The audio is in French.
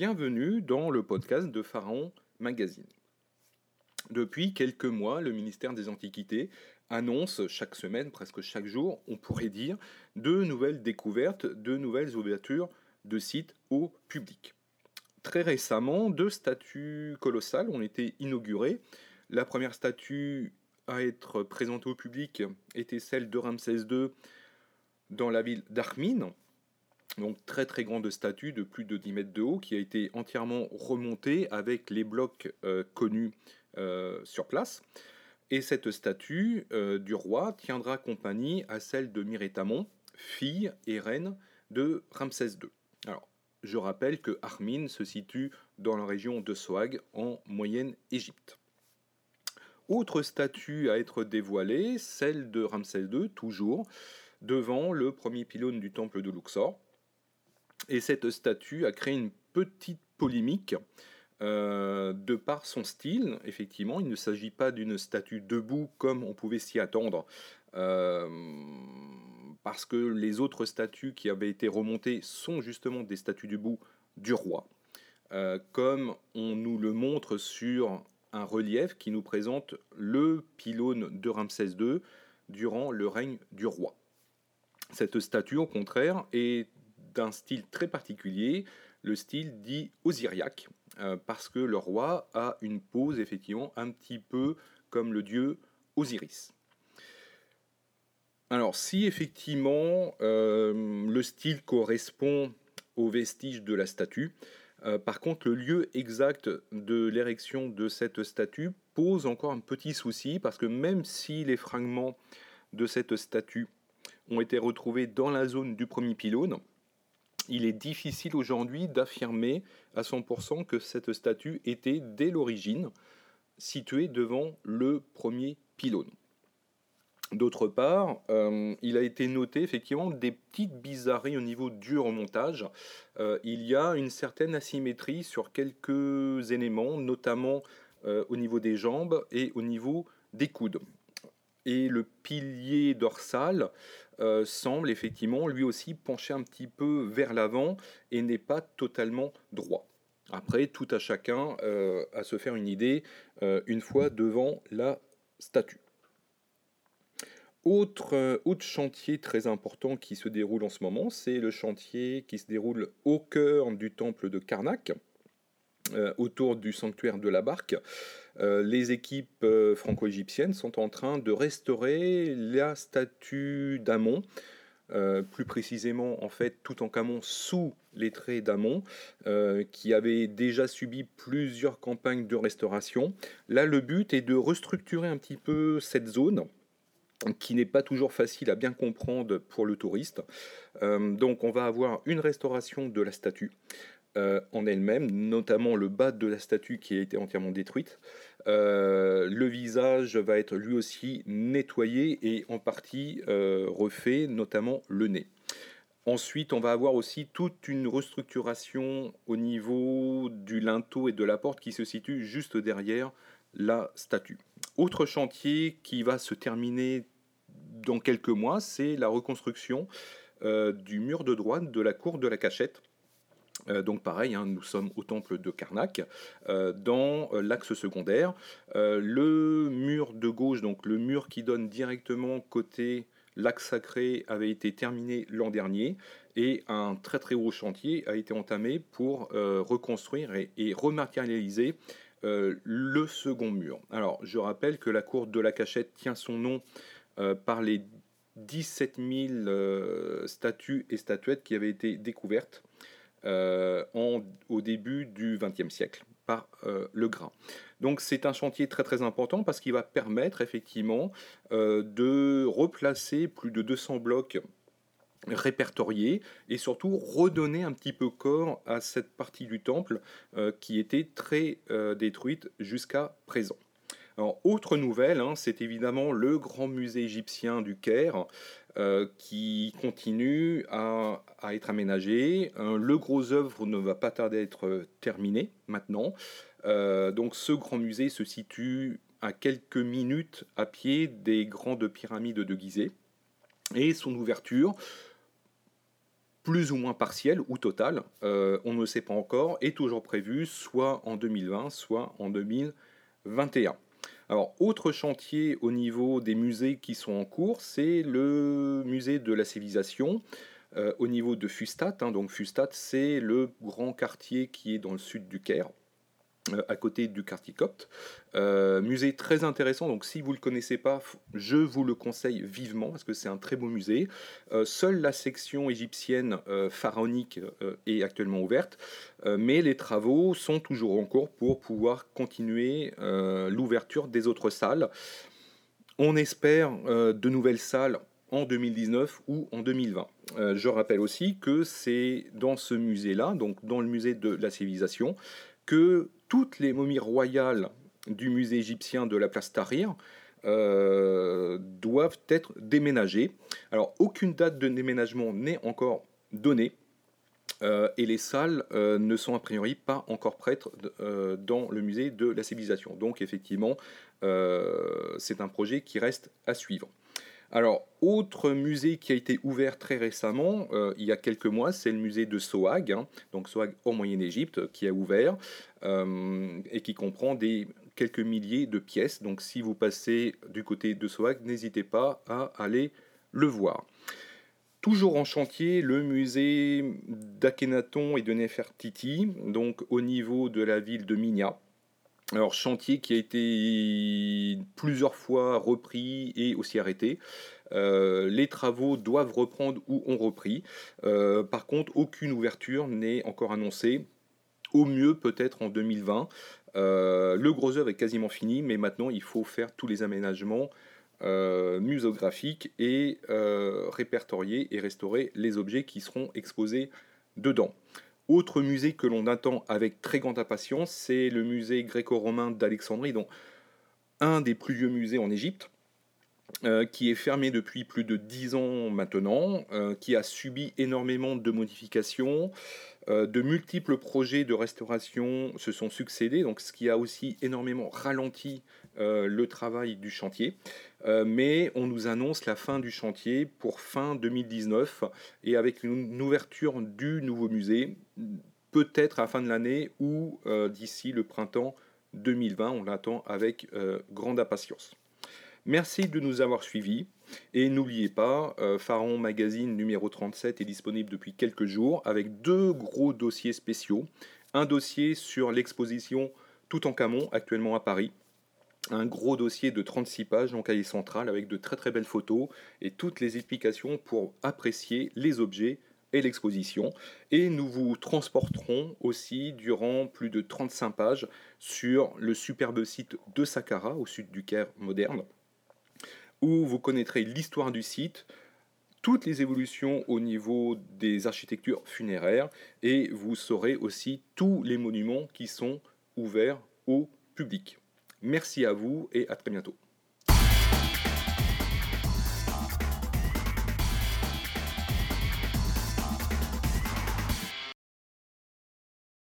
bienvenue dans le podcast de Pharaon Magazine. Depuis quelques mois, le ministère des Antiquités annonce chaque semaine, presque chaque jour, on pourrait dire, de nouvelles découvertes, de nouvelles ouvertures de sites au public. Très récemment, deux statues colossales ont été inaugurées. La première statue à être présentée au public était celle de Ramsès II dans la ville d'Akhmim. Donc très très grande statue de plus de 10 mètres de haut qui a été entièrement remontée avec les blocs connus sur place. Et cette statue du roi tiendra compagnie à celle de Mérytamon, fille et reine de Ramsès II. Alors, je rappelle que Akhmim se situe dans la région de Soag en Moyenne-Égypte. Autre statue à être dévoilée, celle de Ramsès II, toujours, devant le premier pylône du temple de Louxor. Et cette statue a créé une petite polémique de par son style. Effectivement, il ne s'agit pas d'une statue debout comme on pouvait s'y attendre, parce que les autres statues qui avaient été remontées sont justement des statues debout du roi, comme on nous le montre sur un relief qui nous présente le pylône de Ramsès II durant le règne du roi. Cette statue, au contraire, est d'un style très particulier, le style dit osiriaque, parce que le roi a une pose effectivement un petit peu comme le dieu Osiris. Alors si effectivement le style correspond aux vestiges de la statue, par contre le lieu exact de l'érection de cette statue pose encore un petit souci, parce que même si les fragments de cette statue ont été retrouvés dans la zone du premier pylône, il est difficile aujourd'hui d'affirmer à 100% que cette statue était dès l'origine située devant le premier pylône. D'autre part, il a été noté effectivement des petites bizarreries au niveau du remontage. Il y a une certaine asymétrie sur quelques éléments, notamment au niveau des jambes et au niveau des coudes. Et le pilier dorsal semble effectivement lui aussi pencher un petit peu vers l'avant et n'est pas totalement droit. Après, tout à chacun à se faire une idée une fois devant la statue. Autre chantier très important qui se déroule en ce moment, c'est le chantier qui se déroule au cœur du temple de Karnak, autour du sanctuaire de la barque. Les équipes franco-égyptiennes sont en train de restaurer la statue d'Amon, plus précisément en fait Toutânkhamon sous les traits d'Amon, qui avait déjà subi plusieurs campagnes de restauration. Là, le but est de restructurer un petit peu cette zone, qui n'est pas toujours facile à bien comprendre pour le touriste. Donc on va avoir une restauration de la statue en elle-même, notamment le bas de la statue qui a été entièrement détruite. Le visage va être lui aussi nettoyé et en partie refait, notamment le nez. Ensuite, on va avoir aussi toute une restructuration au niveau du linteau et de la porte qui se situe juste derrière la statue. Autre chantier qui va se terminer dans quelques mois, c'est la reconstruction du mur de droite de la cour de la cachette. Donc pareil, hein, nous sommes au temple de Karnak, dans l'axe secondaire. Le mur de gauche, donc le mur qui donne directement côté l'axe sacré, avait été terminé l'an dernier et un très très gros chantier a été entamé pour reconstruire et rematérialiser le second mur. Alors je rappelle que la cour de la cachette tient son nom par les 17 000 statues et statuettes qui avaient été découvertes au début du XXe siècle par Legrain. Donc c'est un chantier très très important parce qu'il va permettre effectivement de replacer plus de 200 blocs répertoriés et surtout redonner un petit peu corps à cette partie du temple qui était très détruite jusqu'à présent. Alors, autre nouvelle, hein, c'est évidemment le grand musée égyptien du Caire qui continue à être aménagé. Le gros œuvre ne va pas tarder à être terminé maintenant. Donc ce grand musée se situe à quelques minutes à pied des grandes pyramides de Gizeh. Et son ouverture plus ou moins partielle ou totale, on ne sait pas encore, est toujours prévue soit en 2020, soit en 2021. Alors, autre chantier au niveau des musées qui sont en cours, c'est le musée de la civilisation au niveau de Fustat. Donc Fustat, c'est le grand quartier qui est dans le sud du Caire, à côté du quartier copte. Musée très intéressant, donc si vous ne le connaissez pas, je vous le conseille vivement, parce que c'est un très beau musée. Seule la section égyptienne pharaonique est actuellement ouverte, mais les travaux sont toujours en cours pour pouvoir continuer l'ouverture des autres salles. On espère de nouvelles salles en 2019 ou en 2020. Je rappelle aussi que c'est dans ce musée-là, donc dans le musée de la civilisation, que toutes les momies royales du musée égyptien de la place Tahrir doivent être déménagées. Alors, aucune date de déménagement n'est encore donnée et les salles ne sont a priori pas encore prêtes dans le musée de la civilisation. Donc, effectivement, c'est un projet qui reste à suivre. Alors, autre musée qui a été ouvert très récemment, il y a quelques mois, c'est le musée de Soag, donc Soag en Moyenne-Égypte, qui a ouvert et qui comprend quelques milliers de pièces. Donc, si vous passez du côté de Soag, n'hésitez pas à aller le voir. Toujours en chantier, le musée d'Akhenaton et de Nefertiti, donc au niveau de la ville de Minya. Alors, chantier qui a été plusieurs fois repris et aussi arrêté. Les travaux doivent reprendre ou ont repris. Par contre, aucune ouverture n'est encore annoncée. Au mieux, peut-être en 2020. Le gros œuvre est quasiment fini, mais maintenant, il faut faire tous les aménagements muséographiques et répertorier et restaurer les objets qui seront exposés dedans. Autre musée que l'on attend avec très grande impatience, c'est le musée gréco-romain d'Alexandrie, donc un des plus vieux musées en Égypte, qui est fermé depuis plus de 10 ans maintenant, qui a subi énormément de modifications, de multiples projets de restauration se sont succédés, donc ce qui a aussi énormément ralenti le travail du chantier. Mais on nous annonce la fin du chantier pour fin 2019 et avec une ouverture du nouveau musée, peut-être à la fin de l'année ou d'ici le printemps 2020. On l'attend avec grande impatience. Merci de nous avoir suivis et n'oubliez pas, Pharaon Magazine numéro 37 est disponible depuis quelques jours avec deux gros dossiers spéciaux. Un dossier sur l'exposition Toutânkhamon actuellement à Paris. Un gros dossier de 36 pages, donc cahier central, avec de très très belles photos et toutes les explications pour apprécier les objets et l'exposition. Et nous vous transporterons aussi durant plus de 35 pages sur le superbe site de Saqqara, au sud du Caire moderne, où vous connaîtrez l'histoire du site, toutes les évolutions au niveau des architectures funéraires, et vous saurez aussi tous les monuments qui sont ouverts au public. Merci à vous et à très bientôt.